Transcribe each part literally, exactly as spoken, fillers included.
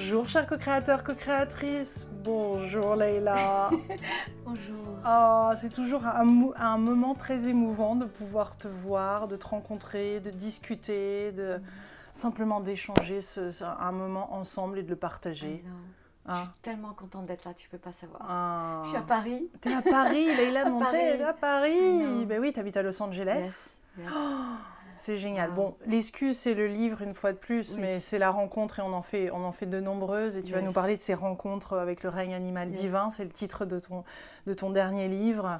Bonjour chers co-créateurs, co-créatrices. Bonjour Leïla. Bonjour. Oh, c'est toujours un, un moment très émouvant de pouvoir te voir, de te rencontrer, de discuter, de mm. simplement d'échanger ce, ce, un moment ensemble et de le partager. Ah. Je suis tellement contente d'être là, tu peux pas savoir. Ah. Je suis à Paris. T'es à Paris, Leïla Montet, à Paris. Ben oui, t'habites à Los Angeles. Yes, yes. Oh, c'est génial. Wow. Bon, l'excuse, c'est le livre une fois de plus, oui. mais c'est la rencontre et on en fait, on en fait de nombreuses. Et tu yes. vas nous parler de ces rencontres avec le règne animal yes. divin. C'est le titre de ton, de ton dernier livre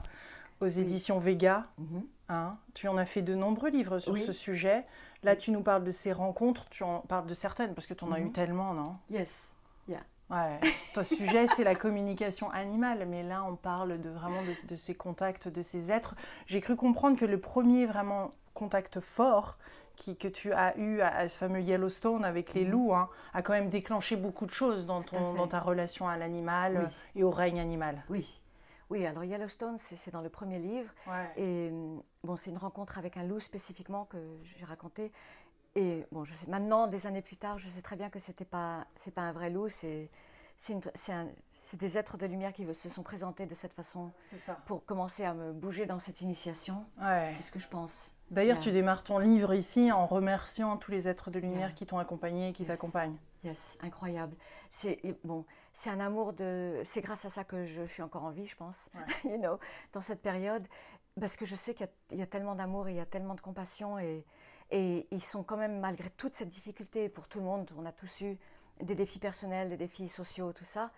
aux oui. éditions Vega. Mm-hmm. Hein, tu en as fait de nombreux livres sur oui. ce sujet. Là, oui. tu nous parles de ces rencontres, tu en parles de certaines parce que tu en mm-hmm. as eu tellement, non? Yes, yeah. Ouais. Ton sujet, c'est la communication animale, mais là, on parle de, vraiment de, de ces contacts, de ces êtres. J'ai cru comprendre que le premier vraiment contact fort qui, que tu as eu à, à ce fameux Yellowstone avec les loups hein, a quand même déclenché beaucoup de choses dans, ton, dans ta relation à l'animal oui. et au règne animal. Oui. Oui, alors Yellowstone, c'est dans le premier livre. Ouais. Et bon, c'est une rencontre avec un loup spécifiquement que j'ai raconté. Et bon, je sais, maintenant, des années plus tard, je sais très bien que ce n'est pas, pas un vrai loup, c'est des êtres de lumière qui se sont présentés de cette façon pour commencer à me bouger dans cette initiation. Ouais. C'est ce que je pense. D'ailleurs, yeah. tu démarres ton livre ici en remerciant tous les êtres de lumière yeah. qui t'ont accompagné et qui yes. t'accompagnent. Yes, incroyable. C'est bon, c'est un amour de... C'est grâce à ça que je, je suis encore en vie, je pense, ouais. you know, dans cette période, parce que je sais qu'il y, y a tellement d'amour, il y a tellement de compassion et... Et ils sont quand même, malgré toute cette difficulté pour tout le monde, on a tous eu des défis personnels, des défis sociaux, tout ça.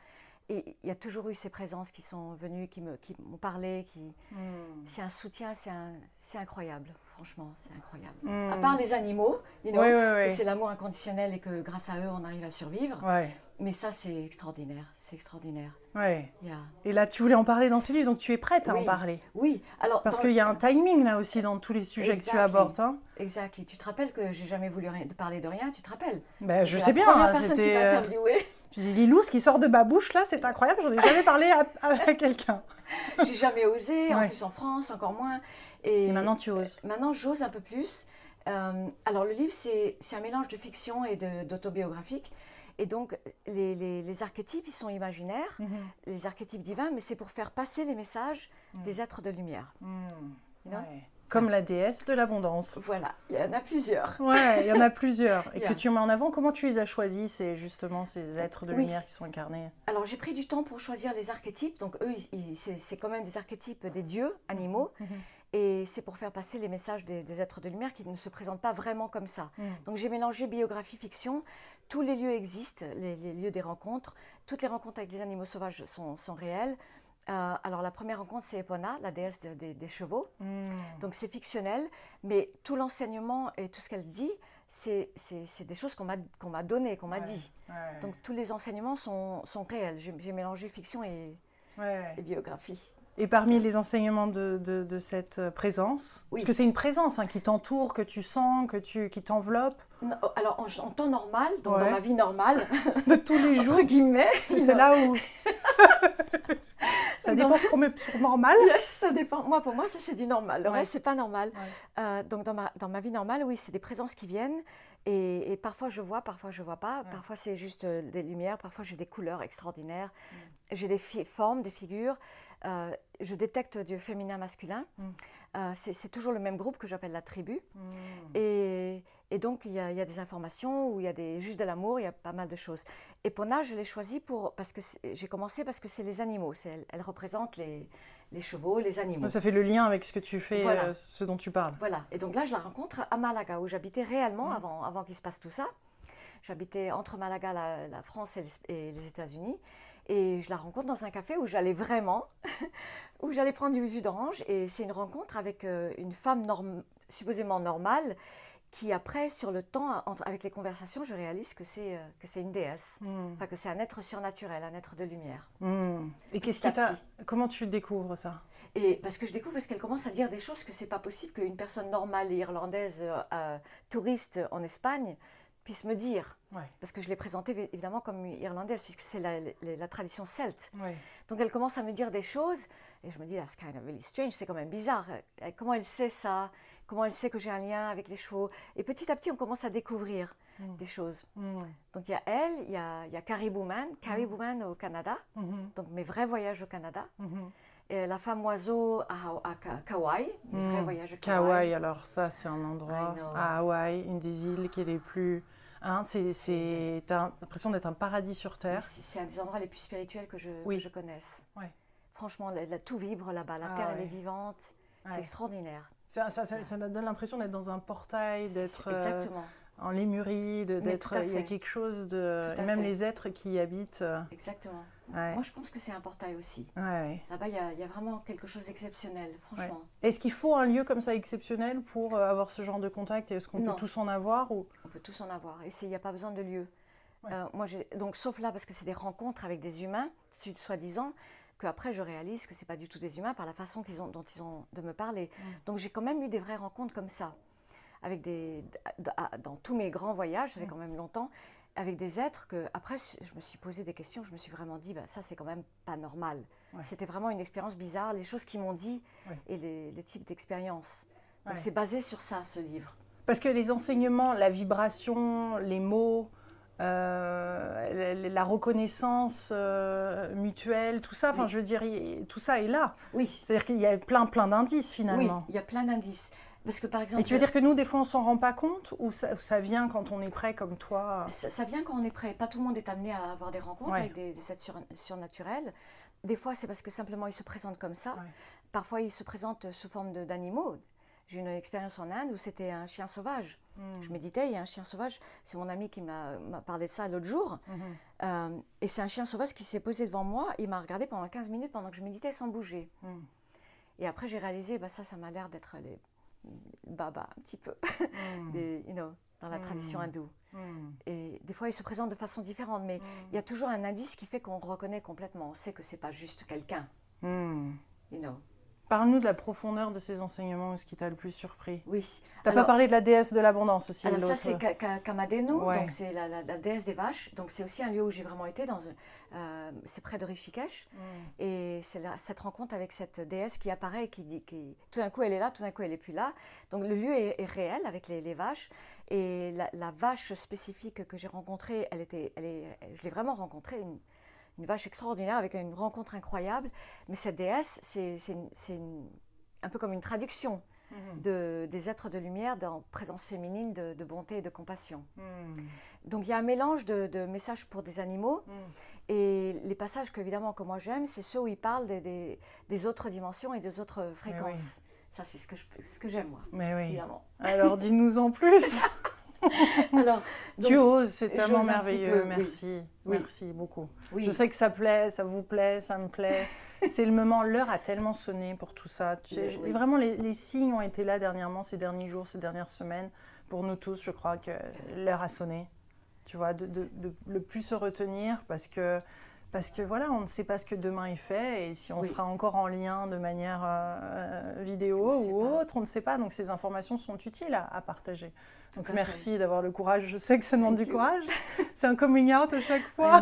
Et il y a toujours eu ces présences qui sont venues, qui m'ont qui parlé. Qui... Mm. C'est un soutien, c'est incroyable. Franchement, c'est incroyable. Mm. À part les animaux, you know, oui, oui, oui. c'est l'amour inconditionnel et que grâce à eux, on arrive à survivre. Oui. Mais ça, c'est extraordinaire. C'est extraordinaire. Oui. Yeah. Et là, tu voulais en parler dans ce livre, donc tu es prête à oui. en parler. Oui. Alors, parce qu'il y a un timing là aussi dans tous les sujets exactly. que tu abordes. Hein. Exact. Tu te rappelles que j'ai jamais voulu rien, parler de rien, tu te rappelles ben, je sais bien. C'était la première personne qui m'a interviewée. Tu dis, Lilou, ce qui sort de ma bouche, là, c'est incroyable, j'en ai jamais parlé à, à quelqu'un. J'ai jamais osé, ouais. en plus en France, encore moins. Et, et maintenant, tu oses. Euh, maintenant, j'ose un peu plus. Euh, alors, le livre, c'est un mélange de fiction et d'autobiographique. Et donc, les, les, les archétypes, ils sont imaginaires, mm-hmm. les archétypes divins, mais c'est pour faire passer les messages mm. des êtres de lumière. Mm. You know? Ouais. Comme la déesse de l'abondance. Voilà, il y en a plusieurs. Ouais, il y en a plusieurs. Et yeah. que tu mets en avant, comment tu les as choisis, c'est justement ces êtres de oui. lumière qui sont incarnés? Alors, j'ai pris du temps pour choisir les archétypes. Donc, eux, c'est quand même des archétypes des dieux, animaux. Mm-hmm. Et c'est pour faire passer les messages des, des êtres de lumière qui ne se présentent pas vraiment comme ça. Mm. Donc, j'ai mélangé biographie, fiction. Tous les lieux existent, les, les lieux des rencontres. Toutes les rencontres avec des animaux sauvages sont, sont réelles. Euh, alors, la première rencontre, c'est Epona, la déesse de, de, des chevaux. Mm. Donc, c'est fictionnel, mais tout l'enseignement et tout ce qu'elle dit, c'est des choses qu'on m'a qu'on données, qu'on m'a ouais. dit. Ouais. Donc, tous les enseignements sont, sont réels. J'ai mélangé fiction et, ouais. et biographie. Et parmi les enseignements de, de, de cette présence, oui. parce que c'est une présence hein, qui t'entoure, que tu sens, que tu, qui t'enveloppe. Alors, en, en temps normal, donc ouais. dans ma vie normale, de tous les jours, entre guillemets, c'est là où... ça dépend ce qu'on met sur normal. Yes, ça dépend. Moi, pour moi, ça, c'est du normal. Le ouais. reste, c'est pas normal. Ouais. Euh, donc, dans ma, dans ma vie normale, oui, c'est des présences qui viennent. Et, et parfois, je vois, parfois, je vois pas. Ouais. Parfois, c'est juste euh, des lumières. Parfois, j'ai des couleurs extraordinaires. Mm. J'ai des formes, des figures. Euh, je détecte du féminin masculin. Mm. Euh, c'est toujours le même groupe que j'appelle la tribu. Mm. Et... Et donc, il y, a, il y a des informations, où il y a des, juste de l'amour, il y a pas mal de choses. Et Epona, je l'ai choisie pour, parce que j'ai commencé parce que c'est les animaux. Elle, elle représente les, les chevaux, les animaux. Ça fait le lien avec ce que tu fais, voilà. euh, ce dont tu parles. Voilà. Et donc là, je la rencontre à Malaga, où j'habitais réellement mmh. avant, avant qu'il se passe tout ça. J'habitais entre Malaga, la, la France et les, les États-Unis. Et je la rencontre dans un café où j'allais vraiment, où j'allais prendre du jus d'orange. Et c'est une rencontre avec euh, une femme norm, supposément normale, qui après, sur le temps, entre, avec les conversations, je réalise que c'est euh, une déesse, mm. enfin que c'est un être surnaturel, un être de lumière. Mm. Et qu'est-ce qui t'a... Comment tu découvres ça? Et parce que je découvre parce qu'elle commence à dire des choses que c'est pas possible qu'une personne normale irlandaise, euh, euh, touriste en Espagne, puisse me dire. Ouais. Parce que je l'ai présentée évidemment comme irlandaise, puisque c'est la, la, la tradition celte. Ouais. Donc elle commence à me dire des choses, et je me dis, that's kind of really strange, c'est quand même bizarre. Comment elle sait ça? Comment elle sait que j'ai un lien avec les chevaux? Et petit à petit, on commence à découvrir. mmh. des choses. Mmh. Donc il y a elle, il y a, y a Caribouman, Caribouman mmh. au Canada, mmh. donc mes vrais voyages au Canada. Mmh. Et la femme oiseau à, à Kauai, mes mmh. vrais voyages au Kauai. Kauai, alors ça c'est un endroit à Hawaï, une des îles qui est les plus... Hein, c'est, t'as l'impression d'être un paradis sur Terre. C'est un des endroits les plus spirituels que je, oui. que je connaisse. Ouais. Franchement, la, la, tout vibre là-bas, la ah, Terre ouais. elle est vivante, ouais. c'est extraordinaire. Ça, ça, ça, ça donne l'impression d'être dans un portail, d'être euh, en lémurie, d'être. Il y a quelque chose de. Et même fait. Les êtres qui y habitent. Euh... Exactement. Ouais. Moi, je pense que c'est un portail aussi. Ouais, ouais. Là-bas, il y, y a vraiment quelque chose d'exceptionnel, franchement. Ouais. Est-ce qu'il faut un lieu comme ça exceptionnel pour euh, avoir ce genre de contact? Est-ce qu'on peut tous en avoir ou... On peut tous en avoir. Et il n'y a pas besoin de lieu. Ouais. Euh, moi, donc, sauf là, parce que c'est des rencontres avec des humains, soi-disant. Après, je réalise que ce n'est pas du tout des humains par la façon qu'ils ont, dont ils ont de me parler. Mmh. Donc, j'ai quand même eu des vraies rencontres comme ça, avec des, dans tous mes grands voyages, ça fait mmh. quand même longtemps, avec des êtres que, après, je me suis posé des questions, je me suis vraiment dit, bah, ça, c'est quand même pas normal. Ouais. C'était vraiment une expérience bizarre, les choses qu'ils m'ont dit ouais. et les, les types d'expériences. Donc, ouais. c'est basé sur ça, ce livre. Parce que les enseignements, la vibration, les mots... Euh, la, la reconnaissance euh, mutuelle, tout ça, enfin oui. je veux dire, y, tout ça est là. Oui. C'est-à-dire qu'il y a plein, plein d'indices finalement. Oui, il y a plein d'indices. Parce que par exemple. Et tu veux dire que nous, des fois, on s'en rend pas compte ou ça, ça vient quand on est prêt, comme toi? Ça, ça vient quand on est prêt. Pas tout le monde est amené à avoir des rencontres ouais. avec des, des êtres surnaturels. Des fois, c'est parce que simplement ils se présentent comme ça. Ouais. Parfois, ils se présentent sous forme d'animaux. J'ai une expérience en Inde où c'était un chien sauvage. Mmh. Je méditais, il y a un chien sauvage. C'est mon ami qui m'a parlé de ça l'autre jour. Mmh. Euh, et c'est un chien sauvage qui s'est posé devant moi. Il m'a regardé pendant quinze minutes pendant que je méditais sans bouger. Mmh. Et après, j'ai réalisé, bah, ça, ça m'a l'air d'être les babas, un petit peu, mmh. des, you know, dans la mmh. tradition hindoue. Mmh. Et des fois, ils se présentent de façon différente. Mais il mmh. y a toujours un indice qui fait qu'on reconnaît complètement. On sait que ce n'est pas juste quelqu'un. Mmh. You know. Parle-nous de la profondeur de ces enseignements, ce qui t'a le plus surpris. Oui. Tu n'as pas parlé de la déesse de l'abondance aussi. Alors ça, c'est Kamadenu, ouais. donc c'est la, la, la déesse des vaches. Donc c'est aussi un lieu où j'ai vraiment été, euh, c'est près de Rishikesh. Mm. Et c'est cette rencontre avec cette déesse qui apparaît, qui dit, qui, tout d'un coup elle est là, tout d'un coup elle n'est plus là. Donc le lieu est, est réel avec les, les vaches. Et la, la vache spécifique que j'ai rencontrée, elle était, elle est, je l'ai vraiment rencontrée, une, une vache extraordinaire avec une rencontre incroyable. Mais cette déesse, c'est un peu comme une traduction mmh. de, des êtres de lumière dans présence féminine de, de bonté et de compassion. Mmh. Donc il y a un mélange de, de messages pour des animaux mmh. et les passages que, évidemment, que moi j'aime, c'est ceux où ils parlent des, des, des autres dimensions et des autres fréquences. Oui. Ça, c'est ce que ce que j'aime, moi, mais oui. évidemment. Alors dis-nous en plus. Alors, donc, tu oses, c'est tellement merveilleux, peu, merci, oui. merci oui. beaucoup. Oui. Je sais que ça plaît, ça vous plaît, ça me plaît. C'est le moment, l'heure a tellement sonné pour tout ça. Tu sais, oui. Vraiment, les, les signes ont été là dernièrement, ces derniers jours, ces dernières semaines. Pour nous tous, je crois que l'heure a sonné, tu vois, de, de, de, de le plus se retenir parce que, parce que voilà, on ne sait pas ce que demain est fait et si on oui. sera encore en lien de manière euh, vidéo ou pas. Autre, on ne sait pas. Donc ces informations sont utiles à, à partager. Donc merci d'avoir le courage, je sais que ça demande du courage, c'est un coming out à chaque fois.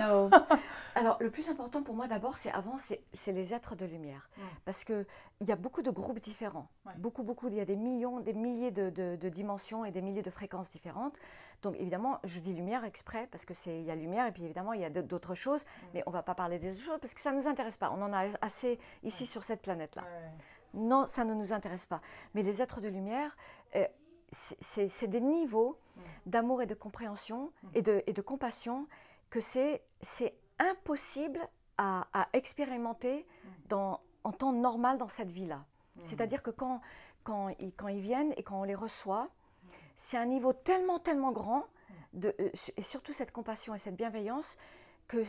Alors le plus important pour moi d'abord, c'est avant, c'est les êtres de lumière. Mm. Parce qu'il y a beaucoup de groupes différents, ouais. beaucoup, beaucoup, il y a des millions, des milliers de, de, de dimensions et des milliers de fréquences différentes. Donc évidemment, je dis lumière exprès parce qu'il y a lumière et puis évidemment il y a d'autres choses, mm. mais on ne va pas parler des autres choses parce que ça ne nous intéresse pas, on en a assez ici ouais. sur cette planète-là. Ouais. Non, ça ne nous intéresse pas. Mais les êtres de lumière... Euh, c'est des niveaux mmh. d'amour et de compréhension mmh. et, de, et de compassion que c'est impossible à, à expérimenter mmh. dans, en temps normal dans cette vie-là. Mmh. C'est-à-dire que quand, quand, ils, quand ils viennent et quand on les reçoit, mmh. c'est un niveau tellement, tellement grand, de, et surtout cette compassion et cette bienveillance,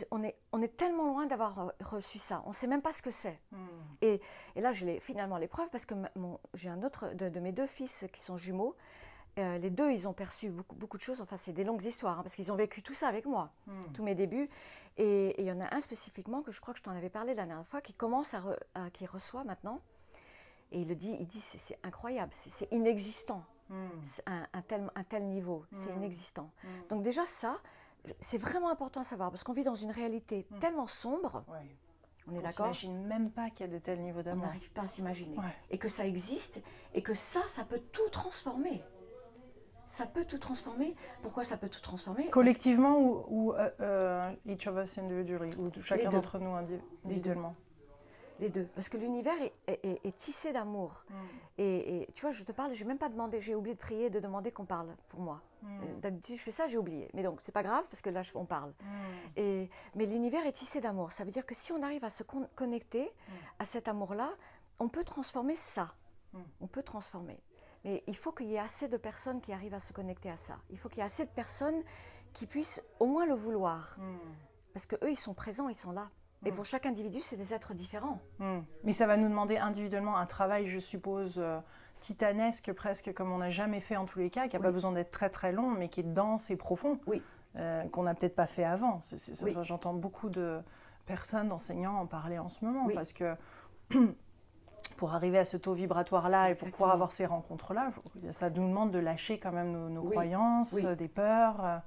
qu'on est, on est tellement loin d'avoir reçu ça. On ne sait même pas ce que c'est. Mmh. Et, et là, j'ai finalement les preuves parce que j'ai un autre de, de mes deux fils qui sont jumeaux. Euh, les deux, ils ont perçu beaucoup, beaucoup de choses. Enfin, c'est des longues histoires hein, parce qu'ils ont vécu tout ça avec moi, mmh. tous mes débuts. Et il y en a un spécifiquement que je crois que je t'en avais parlé la dernière fois, qui commence à, re, à qui reçoit maintenant. Et il le dit, il dit, c'est incroyable, c'est inexistant. Mmh. Un, un, tel, un tel niveau, mmh. c'est inexistant. Mmh. Donc déjà ça. C'est vraiment important à savoir, parce qu'on vit dans une réalité mmh. tellement sombre, ouais. on est d'accord? On ne s'imagine même pas qu'il y a de tels niveaux d'amour. On n'arrive pas à s'imaginer. Ouais. Et que ça existe, et que ça, ça peut tout transformer. ça peut tout transformer. Pourquoi ça peut tout transformer? Collectivement ou, ou euh, each of us individually, ou chacun d'entre nous individuellement? Les deux. Parce que l'univers est, est, est, est tissé d'amour. Mm. Et, et tu vois, je te parle, j'ai même pas demandé, j'ai oublié de prier, de demander qu'on parle pour moi. Mm. D'habitude, je fais ça, j'ai oublié. Mais donc, c'est pas grave parce que là, on parle. Mm. Et, mais l'univers est tissé d'amour. Ça veut dire que si on arrive à se con connecter mm. à cet amour-là, on peut transformer ça. Mm. On peut transformer. Mais il faut qu'il y ait assez de personnes qui arrivent à se connecter à ça. Il faut qu'il y ait assez de personnes qui puissent au moins le vouloir. Mm. Parce qu'eux, ils sont présents, ils sont là. Et pour chaque individu, c'est des êtres différents. Mmh. Mais ça va nous demander individuellement un travail, je suppose, euh, titanesque, presque comme on n'a jamais fait en tous les cas, qui n'a oui. pas besoin d'être très très long, mais qui est dense et profond, oui. euh, qu'on n'a peut-être pas fait avant. Oui. J'entends beaucoup de personnes, d'enseignants en parler en ce moment, oui. parce que pour arriver à ce taux vibratoire-là et exactement. Pour pouvoir avoir ces rencontres-là, ça nous demande de lâcher quand même nos, nos oui. croyances, oui. des peurs... Euh,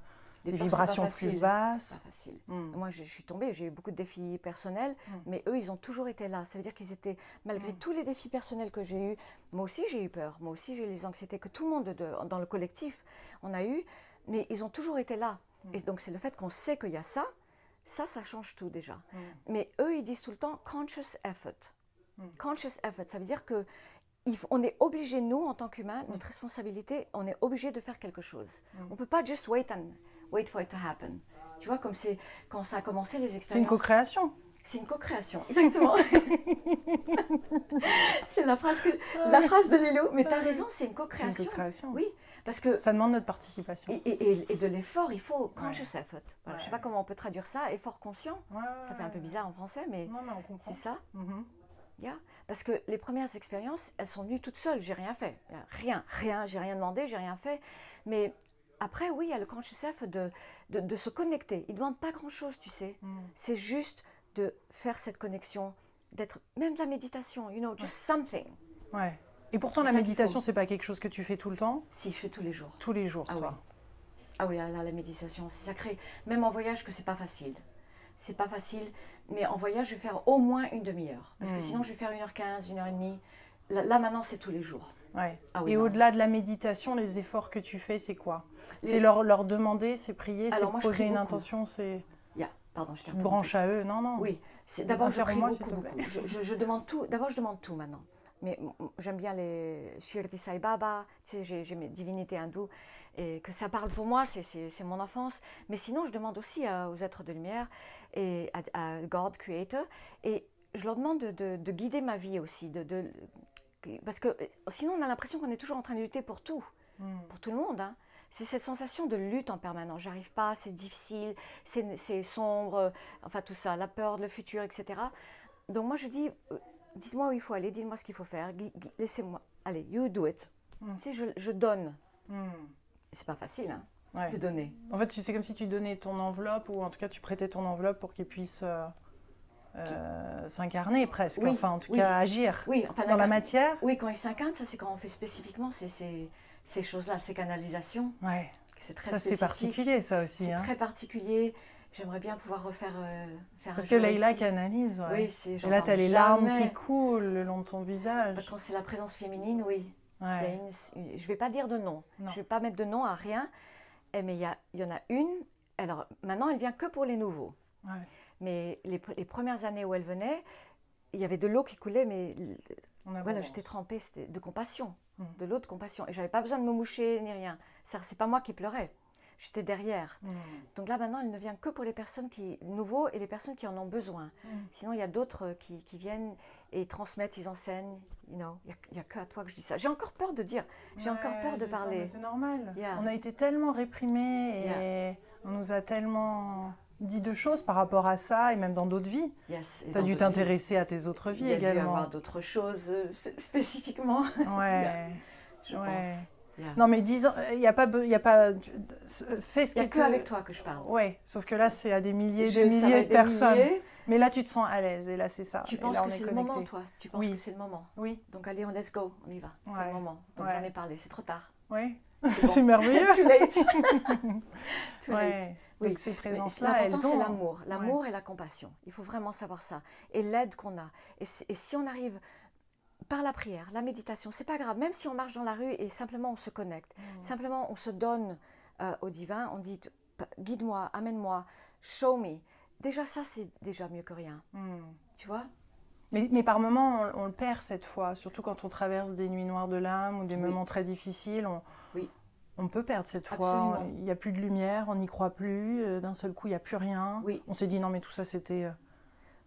Des, des vibrations plus basses. Mm. Moi, je, je suis tombée, j'ai eu beaucoup de défis personnels, mm. mais eux, ils ont toujours été là. Ça veut dire qu'ils étaient, malgré mm. tous les défis personnels que j'ai eus, moi aussi j'ai eu peur, moi aussi j'ai eu les anxiétés que tout le monde de, dans le collectif, on a eu, mais ils ont toujours été là. Mm. Et donc, c'est le fait qu'on sait qu'il y a ça, ça, ça change tout déjà. Mm. Mais eux, ils disent tout le temps « conscious effort mm. ». Conscious effort, ça veut dire que on est obligé, nous, en tant qu'humains, mm. notre responsabilité, on est obligé de faire quelque chose. Mm. On ne peut pas « just wait and… » Wait for it to happen. Tu vois, comme c'est quand ça a commencé les expériences. C'est une co-création. C'est une co-création, exactement. C'est la phrase que la phrase de Lélo. Mais tu as raison, c'est une co-création. Co-création. Oui, parce que ça demande notre participation. Et, et, et de l'effort, il faut conscious ouais. effort. Voilà, ouais. Je sais pas comment on peut traduire ça, effort conscient. Ouais, ouais, ça fait un peu bizarre en français, mais, mais c'est ça. Mm-hmm. Yeah. Parce que les premières expériences, elles sont venues toutes seules. J'ai rien fait, rien, rien. J'ai rien demandé, j'ai rien fait, mais après, oui, il y a le conscious effort de, de, de se connecter. Il ne demande pas grand-chose, tu sais. Mm. C'est juste de faire cette connexion, d'être même de la méditation, you know, just ouais. something. Ouais. Et pourtant, la méditation, c'est pas quelque chose que tu fais tout le temps? Si, je fais tous les jours. Tous les jours, ah toi. Oui. Ah oui, là, là la méditation, c'est sacré. Même en voyage, que c'est pas facile. C'est pas facile, mais en voyage, je vais faire au moins une demi-heure. Parce mm. que sinon, je vais faire une heure quinze, une heure trente. Là, là maintenant, c'est tous les jours. Ouais. Ah oui, et au-delà de la méditation, les efforts que tu fais, c'est quoi? C'est les... leur, leur demander, c'est prier, c'est poser une beaucoup. intention, c'est... Yeah. Pardon, je t'ai branche à eux, non, non. Oui, d'abord je prie moi, beaucoup, beaucoup. Je, je, je demande tout, d'abord je demande tout maintenant. Mais j'aime bien les Shirdi Sai Baba, tu sais, j'ai mes divinités hindoues, et que ça parle pour moi, c'est mon enfance. Mais sinon, je demande aussi à, aux êtres de lumière, et à, à God, Creator, et je leur demande de, de, de guider ma vie aussi, de... de parce que sinon, on a l'impression qu'on est toujours en train de lutter pour tout, mm. pour tout le monde. Hein. C'est cette sensation de lutte en permanence. J'arrive pas, c'est difficile, c'est sombre, enfin tout ça, la peur, le futur, et cetera. Donc moi, je dis, euh, dites-moi où il faut aller, dites-moi ce qu'il faut faire, laissez-moi, allez, you do it. Mm. Tu sais, je, je donne. Mm. C'est pas facile, hein, ouais. de donner. En fait, c'est comme si tu donnais ton enveloppe, ou en tout cas, tu prêtais ton enveloppe pour qu'il puisse... Euh... Euh, s'incarner presque, oui, enfin en tout oui. cas agir oui, enfin, dans la matière. Oui, quand il s'incarne, ça c'est quand on fait spécifiquement ces, ces, ces choses-là, ces canalisations. Ouais. C'est très ça, c'est particulier ça aussi. C'est hein. très particulier. J'aimerais bien pouvoir refaire. Euh, faire Parce un que Leïla canalise. Ouais. Oui, et là, tu as les larmes qui coulent le long de ton visage. Quand c'est la présence féminine, oui. Ouais. Il y a une, une, je ne vais pas dire de nom. Non. Je ne vais pas mettre de nom à rien. Eh, mais il y, a, il y en a une. Alors maintenant, elle vient que pour les nouveaux. Ouais. Mais les, les premières années où elle venait, il y avait de l'eau qui coulait, mais voilà, j'étais trempée, c'était de compassion, mmh. de l'eau de compassion. Et je n'avais pas besoin de me moucher ni rien. Ce n'est pas moi qui pleurais, j'étais derrière. Mmh. Donc là, maintenant, elle ne vient que pour les personnes qui nouveaux et les personnes qui en ont besoin. Mmh. Sinon, il y a d'autres qui, qui viennent et transmettent, ils enseignent. You know, il n'y a, a que à toi que je dis ça. J'ai encore peur de dire, j'ai ouais, encore peur de parler. C'est normal. Yeah. On a été tellement réprimés et yeah. on nous a tellement... dit deux choses par rapport à ça et même dans d'autres vies. Yes, tu as dû t'intéresser à tes autres vies également. Il y a également. dû avoir d'autres choses euh, spécifiquement. Ouais, yeah. je ouais. pense. Yeah. Non mais disons, il n'y a pas... Y a pas tu, fais ce il n'y a que, que avec toi que je parle. Oui, sauf que là c'est à des milliers je, des milliers de personnes. Milliers. Mais là tu te sens à l'aise et là c'est ça. Tu penses là, que c'est le moment toi Tu penses oui. que c'est le moment Oui. Donc allez, on let's go, on y va. Ouais. C'est le moment. Donc ouais. j'en ai parlé, c'est trop tard. Oui, c'est bon. merveilleux. Too late. Too ouais. late. Oui. Donc ces présences-là, elles ont... L'important, c'est l'amour. L'amour ouais. et la compassion. Il faut vraiment savoir ça. Et l'aide qu'on a. Et si, et si on arrive par la prière, la méditation, c'est pas grave, même si on marche dans la rue et simplement on se connecte, mmh. simplement on se donne euh, au divin, on dit guide-moi, amène-moi, show me, déjà ça c'est déjà mieux que rien, mmh. tu vois. Mais, mais par moments, on, on le perd cette fois, surtout quand on traverse des nuits noires de l'âme ou des oui. moments très difficiles, on, oui. on peut perdre cette foi. Il n'y a plus de lumière, on n'y croit plus, euh, d'un seul coup, il n'y a plus rien. Oui. On s'est dit, non mais tout ça, c'était... Euh...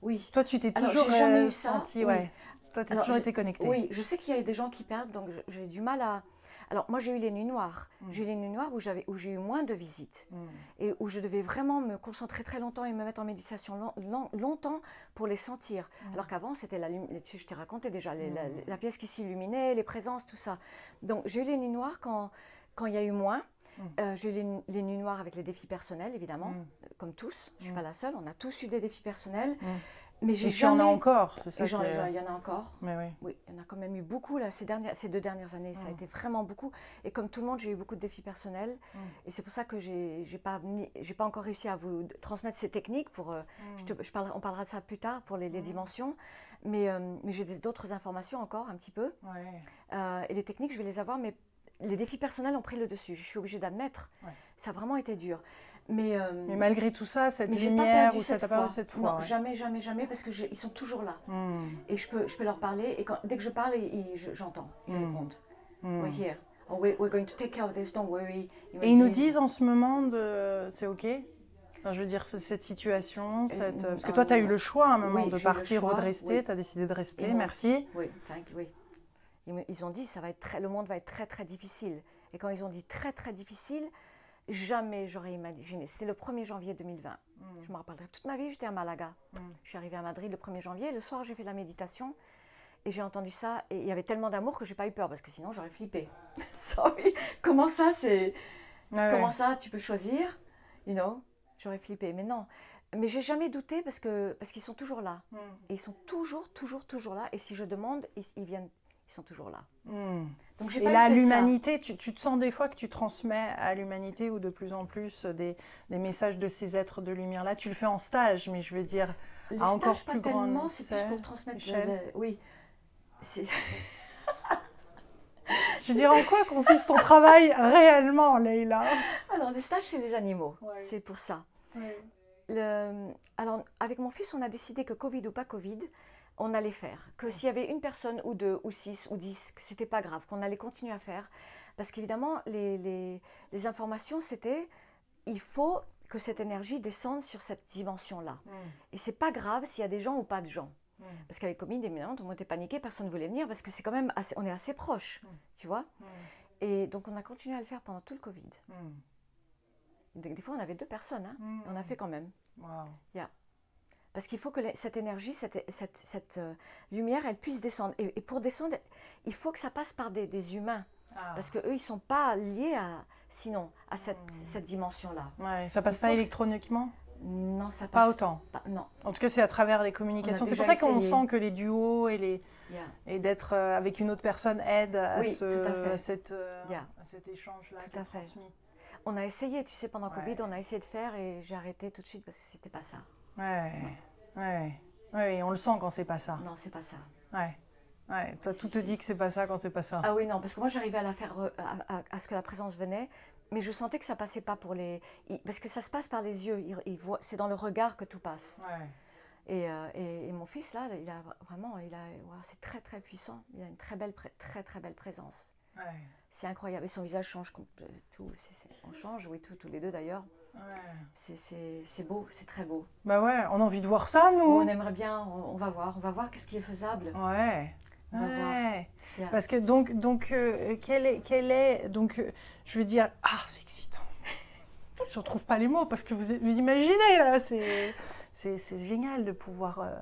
Oui. Toi, tu t'es toujours Alors, jamais euh, eu ça. Senti, ouais. oui. Toi, tu as toujours été connectée. Oui, je sais qu'il y a des gens qui perdent, donc j'ai du mal à... Alors, moi, j'ai eu les nuits noires. Mm. J'ai eu les nuits noires où j'avais, où j'ai eu moins de visites mm. et où je devais vraiment me concentrer très longtemps et me mettre en méditation long, long, longtemps pour les sentir. Mm. Alors qu'avant, c'était la lumière. Je t'ai raconté déjà, les, mm. la, la pièce qui s'illuminait, les présences, tout ça. Donc, j'ai eu les nuits noires quand, quand il y a eu moins. Mm. Euh, j'ai eu les, les nuits noires avec les défis personnels, évidemment, mm. comme tous. Je ne suis mm. pas la seule. On a tous eu des défis personnels. Mm. Mais j'ai jamais... en a encore, c'est ça. Genre, que... genre, il y en a encore. Mais oui. oui, il y en a quand même eu beaucoup là, ces, dernières, ces deux dernières années. Mmh. Ça a été vraiment beaucoup. Et comme tout le monde, j'ai eu beaucoup de défis personnels. Mmh. Et c'est pour ça que j'ai j'ai pas, pas encore réussi à vous transmettre ces techniques. Pour, mmh. je te, je parle, on parlera de ça plus tard pour les, les mmh. dimensions. Mais, euh, mais j'ai d'autres informations encore, un petit peu. Ouais. Euh, et les techniques, je vais les avoir. Mais les défis personnels ont pris le dessus. Je suis obligée d'admettre. Ouais. Ça a vraiment été dur. Mais, euh, mais malgré tout ça, cette lumière ou cette foi, cette foi, non, ouais. jamais, jamais, jamais, parce que je, ils sont toujours là. Mm. Et je peux, je peux leur parler. Et quand, dès que je parle, j'entends. Ils, ils, ils mm. répondent. Mm. We're here. Oh, we're, we're going to take care of this. Don't worry. Ils et ils nous disent en ce moment de, c'est ok. Enfin, je veux dire cette situation, cette, euh, parce que toi, tu as eu le choix à un moment oui, de partir choix, ou de rester. Oui. Tu as décidé de rester. Moi, merci. Oui, thank you. Oui. Ils ont dit, ça va être très, le monde va être très, très difficile. Et quand ils ont dit très, très difficile. Jamais j'aurais imaginé. C'était le premier janvier deux mille vingt. Mm. Je me rappellerai toute ma vie, j'étais à Malaga. Mm. Je suis arrivée à Madrid le premier janvier. Le soir, j'ai fait de la méditation et j'ai entendu ça. Et il y avait tellement d'amour que je n'ai pas eu peur parce que sinon, j'aurais flippé. Sorry. Comment ça, c'est... Ah, Comment ouais. ça, tu peux choisir? You know, j'aurais flippé. Mais non. Mais je n'ai jamais douté parce que parce qu'ils sont toujours là. Mm. Et ils sont toujours, toujours, toujours là. Et si je demande, ils, ils viennent... Ils sont toujours là. Mmh. Donc, j'ai pas eu ça. Et là, l'humanité, tu, tu te sens des fois que tu transmets à l'humanité ou de plus en plus des, des messages de ces êtres de lumière-là. Tu le fais en stage, mais je veux dire les à stages, encore pas plus grande échelle. C'est plus pour transmettre. Le, le, oui. Je veux dire, en quoi consiste ton travail réellement, Leïla? Alors, les stages, c'est les animaux. Ouais. C'est pour ça. Ouais. Le, alors, avec mon fils, on a décidé que Covid ou pas Covid, on allait faire, que s'il y avait une personne ou deux, ou six, ou dix, que c'était pas grave, qu'on allait continuer à faire. Parce qu'évidemment, les, les, les informations, c'était, il faut que cette énergie descende sur cette dimension-là. Mm. Et c'est pas grave s'il y a des gens ou pas de gens. Mm. Parce qu'avec Covid, évidemment, tout le monde était paniqué, personne ne voulait venir, parce que c'est quand même, assez, on est assez proche, mm. tu vois. Mm. Et donc, on a continué à le faire pendant tout le Covid. Mm. Des, des fois, on avait deux personnes, hein, mm. on a fait quand même. Wow. Yeah. Parce qu'il faut que cette énergie, cette, cette, cette euh, lumière, elle puisse descendre. Et, et pour descendre, il faut que ça passe par des, des humains. Ah. Parce qu'eux, ils ne sont pas liés, à, sinon, à cette, mmh. cette dimension-là. Ouais, ça ne passe pas électroniquement ? Non, ça passe pas autant. Pas, non. En tout cas, c'est à travers les communications. C'est pour ça qu'on sent que les duos et, les, yeah. et d'être euh, avec une autre personne aide à, oui, ce, à, cette, euh, yeah. à cet échange-là. Tout à fait. Transmis. On a essayé, tu sais, pendant ouais. Covid, on a essayé de faire et j'ai arrêté tout de suite parce que ce n'était pas ça. Ouais, ouais, ouais, on le sent quand c'est pas ça. Non, c'est pas ça. Ouais, ouais. Toi, tout te dit que c'est pas ça quand c'est pas ça. Ah oui, non, parce que moi, j'arrivais à la faire, à, à, à ce que la présence venait, mais je sentais que ça passait pas pour les, parce que ça se passe par les yeux. C'est dans le regard que tout passe. Ouais. Et, euh, et, et mon fils là, il a vraiment, il a, wow, c'est très très puissant. Il a une très belle, très très belle présence. Ouais. C'est incroyable. Et son visage change, tout, c est, c est, on change, oui, tout, tous les deux d'ailleurs. Ouais. C'est beau, c'est très beau. Bah ouais, on a envie de voir ça, nous. On aimerait bien, on, on va voir, on va voir qu'est-ce qui est faisable. Ouais. On va ouais. voir. Yeah. Parce que donc, donc euh, quelle est, quelle est, donc, euh, je veux dire, ah, c'est excitant. Je ne retrouve pas les mots parce que vous, vous imaginez là, c'est génial de pouvoir. Euh,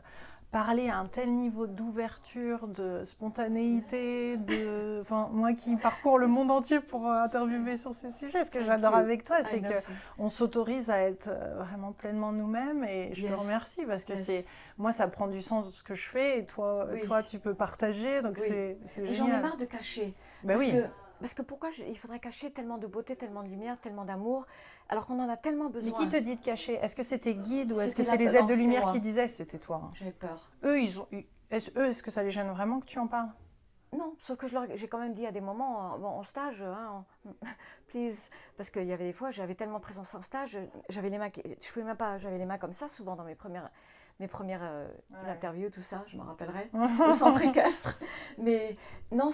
Parler à un tel niveau d'ouverture, de spontanéité, de... Enfin, moi qui parcours le monde entier pour interviewer sur ces sujets, ce que j'adore avec toi, c'est qu'on s'autorise à être vraiment pleinement nous-mêmes et je yes. te remercie parce que yes. c'est... Moi, ça prend du sens de ce que je fais et toi, oui. toi tu peux partager, donc oui. c'est génial. J'en ai marre de cacher. Ben parce oui. que... Parce que pourquoi je, il faudrait cacher tellement de beauté, tellement de lumière, tellement d'amour, alors qu'on en a tellement besoin. Mais qui te dit de cacher? Est-ce que c'était guide ou est-ce que c'est les aides de lumière qui disaient? C'était toi. Hein. J'avais peur. Eux, ils ont eu, est-ce, eux, est-ce que ça les gêne vraiment que tu en parles? Non, sauf que j'ai quand même dit à des moments, bon, en stage, hein, en, please, parce qu'il y avait des fois, j'avais tellement présence en stage, j'avais les mains, je pouvais même pas, j'avais les mains comme ça, souvent dans mes premières, mes premières euh, ouais. interviews, tout ça, je m'en rappellerai, au centre équestre. Mais non,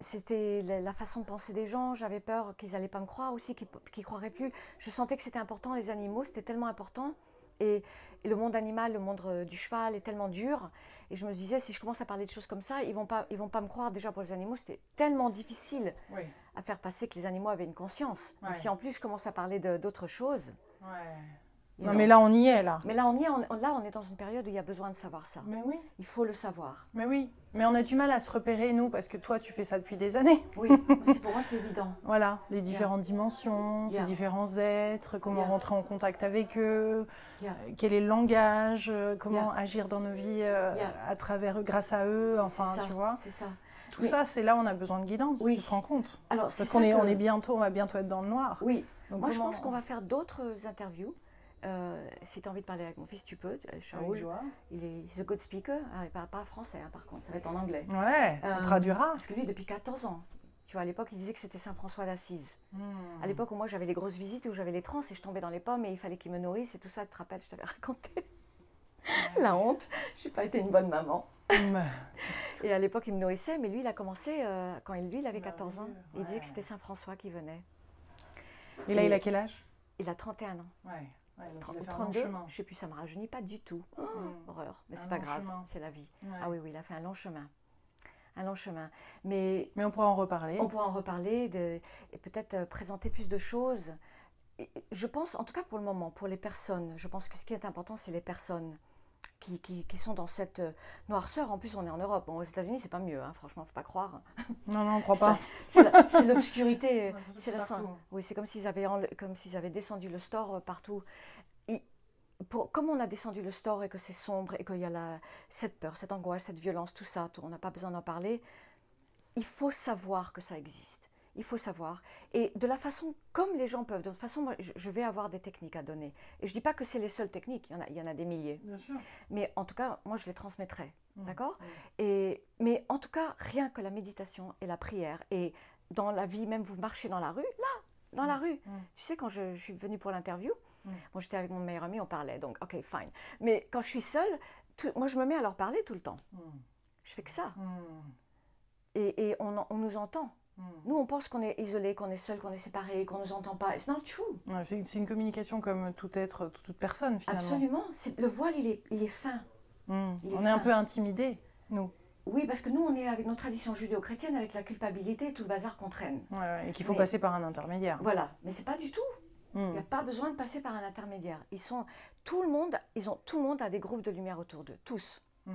c'était la, la façon de penser des gens, j'avais peur qu'ils n'allaient pas me croire aussi, qu'ils qu'ils croiraient plus. Je sentais que c'était important, les animaux, c'était tellement important. Et le monde animal, le monde du cheval est tellement dur. Et je me disais, si je commence à parler de choses comme ça, ils ne vont pas, ils vont pas me croire. Déjà, pour les animaux, c'était tellement difficile oui. à faire passer que les animaux avaient une conscience. Ouais. Donc, si en plus, je commence à parler d'autres choses... Ouais. Non, donc, mais là, on y est, là. Mais là, on y est. On, on, là, on est dans une période où il y a besoin de savoir ça. Mais oui. Il faut le savoir. Mais oui. Mais on a du mal à se repérer, nous, parce que toi, tu fais ça depuis des années. Oui. Pour moi, c'est évident. Voilà. Les yeah. différentes dimensions, yeah. ces différents êtres, comment yeah. rentrer en contact avec eux, yeah. euh, quel est le langage, euh, comment yeah. agir dans nos vies euh, yeah. à travers eux, grâce à eux, enfin, ça, tu vois. C'est ça. Tout oui. ça, c'est là où on a besoin de guidance, oui. tu te rends compte. Alors, parce qu'on est, que... on est bientôt, on va bientôt être dans le noir. Oui. Donc, moi, comment... je pense qu'on va faire d'autres interviews. Euh, si tu as envie de parler avec mon fils, tu peux. Shaul, il est a good speaker. Ah, il ne parle pas français, hein, par contre, ça va être en anglais. Ouais, euh, on traduira. Parce que lui, depuis quatorze ans, tu vois, à l'époque, il disait que c'était Saint-François d'Assise. Mm. À l'époque où moi, j'avais les grosses visites, où j'avais les trans et je tombais dans les pommes et il fallait qu'il me nourrisse et tout ça, tu te rappelles, je t'avais raconté. La honte, je n'ai pas été une bonne maman. Et à l'époque, il me nourrissait, mais lui, il a commencé, euh, quand il, lui, il avait quatorze ans, ouais. il disait que c'était Saint-François qui venait. Et là, et il a quel âge? Il a trente et un ans. Ouais. Ouais, trente-deux, je ne sais plus, ça ne me rajeunit pas du tout. Oh, mmh. Horreur, mais ce n'est pas grave, c'est la vie. Ouais. Ah oui, oui, il a fait un long chemin. Un long chemin. Mais, mais on pourra en reparler. On pourra en reparler de, et peut-être présenter plus de choses. Et je pense, en tout cas pour le moment, pour les personnes, je pense que ce qui est important, c'est les personnes qui, qui, qui sont dans cette noirceur. En plus, on est en Europe. Bon, aux États-Unis, c'est pas mieux, hein, franchement, il ne faut pas croire. Non, non, on ne croit pas. C'est l'obscurité. C'est oui, comme s'ils avaient, avaient descendu le store partout. Et pour, comme on a descendu le store et que c'est sombre et qu'il y a la, cette peur, cette angoisse, cette violence, tout ça, tout, on n'a pas besoin d'en parler, il faut savoir que ça existe. Il faut savoir. Et de la façon comme les gens peuvent, de toute façon, moi, je vais avoir des techniques à donner. Et je ne dis pas que c'est les seules techniques, il y en a, il y en a des milliers. Bien sûr. Mais en tout cas, moi, je les transmettrai. Mmh. D'accord ? Et, mais en tout cas, rien que la méditation et la prière. Et dans la vie, même vous marchez dans la rue, là, dans mmh. la rue. Mmh. Tu sais, quand je, je suis venue pour l'interview, mmh. bon, j'étais avec mon meilleur ami, on parlait, donc ok, fine. Mais quand je suis seule, tout, moi, je me mets à leur parler tout le temps. Mmh. Je fais que ça. Mmh. Et, et on, on nous entend. Nous, on pense qu'on est isolé, qu'on est seul, qu'on est séparé, qu'on ne nous entend pas. It's not true. Ouais, c'est une communication comme tout être, toute, toute personne, finalement. Absolument. Le voile, il est, il est fin. Mmh. Il est on fin. Est un peu intimidés, nous. Oui, parce que nous, on est avec nos traditions judéo-chrétiennes, avec la culpabilité et tout le bazar qu'on traîne. Ouais, ouais, et qu'il faut mais, passer par un intermédiaire. Voilà. Mais c'est pas du tout. Mmh. Il n'y a pas besoin de passer par un intermédiaire. Ils sont, tout le monde, ils ont, tout le monde a des groupes de lumière autour d'eux. Tous. Mmh.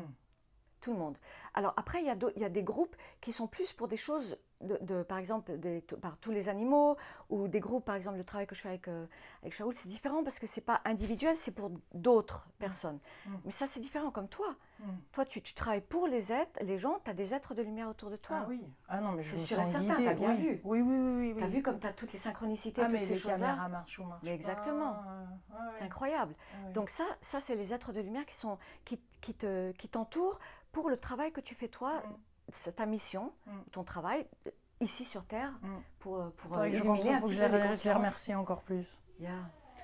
Tout le monde. Alors après, il y a, de, il y a des groupes qui sont plus pour des choses, de, de, par exemple, des, par tous les animaux, ou des groupes, par exemple, le travail que je fais avec, euh, avec Shaul, c'est différent parce que c'est pas individuel, c'est pour d'autres personnes. Mmh. Mais ça, c'est différent comme toi. Mmh. Toi, tu, tu travailles pour les êtres, les gens, tu as des êtres de lumière autour de toi. Ah oui. Ah non, mais je me sens guidée. C'est sûr et certain, tu as bien oui. vu. Oui, oui, oui. oui, oui. Tu as vu comme tu as toutes les synchronicités, ah, toutes ces choses-là. Ah, mais les caméras marchent ou marchent pas. Exactement. Ah, ouais. C'est incroyable. Ah, ouais. Donc ça, ça c'est les êtres de lumière qui sont, qui, qui te, qui t'entourent, pour le travail que tu fais toi, mm. ta mission, mm. ton travail, ici sur Terre, mm. pour, pour enfin, illuminer je un petit peu les consciences. Je les remercie encore plus. Yeah.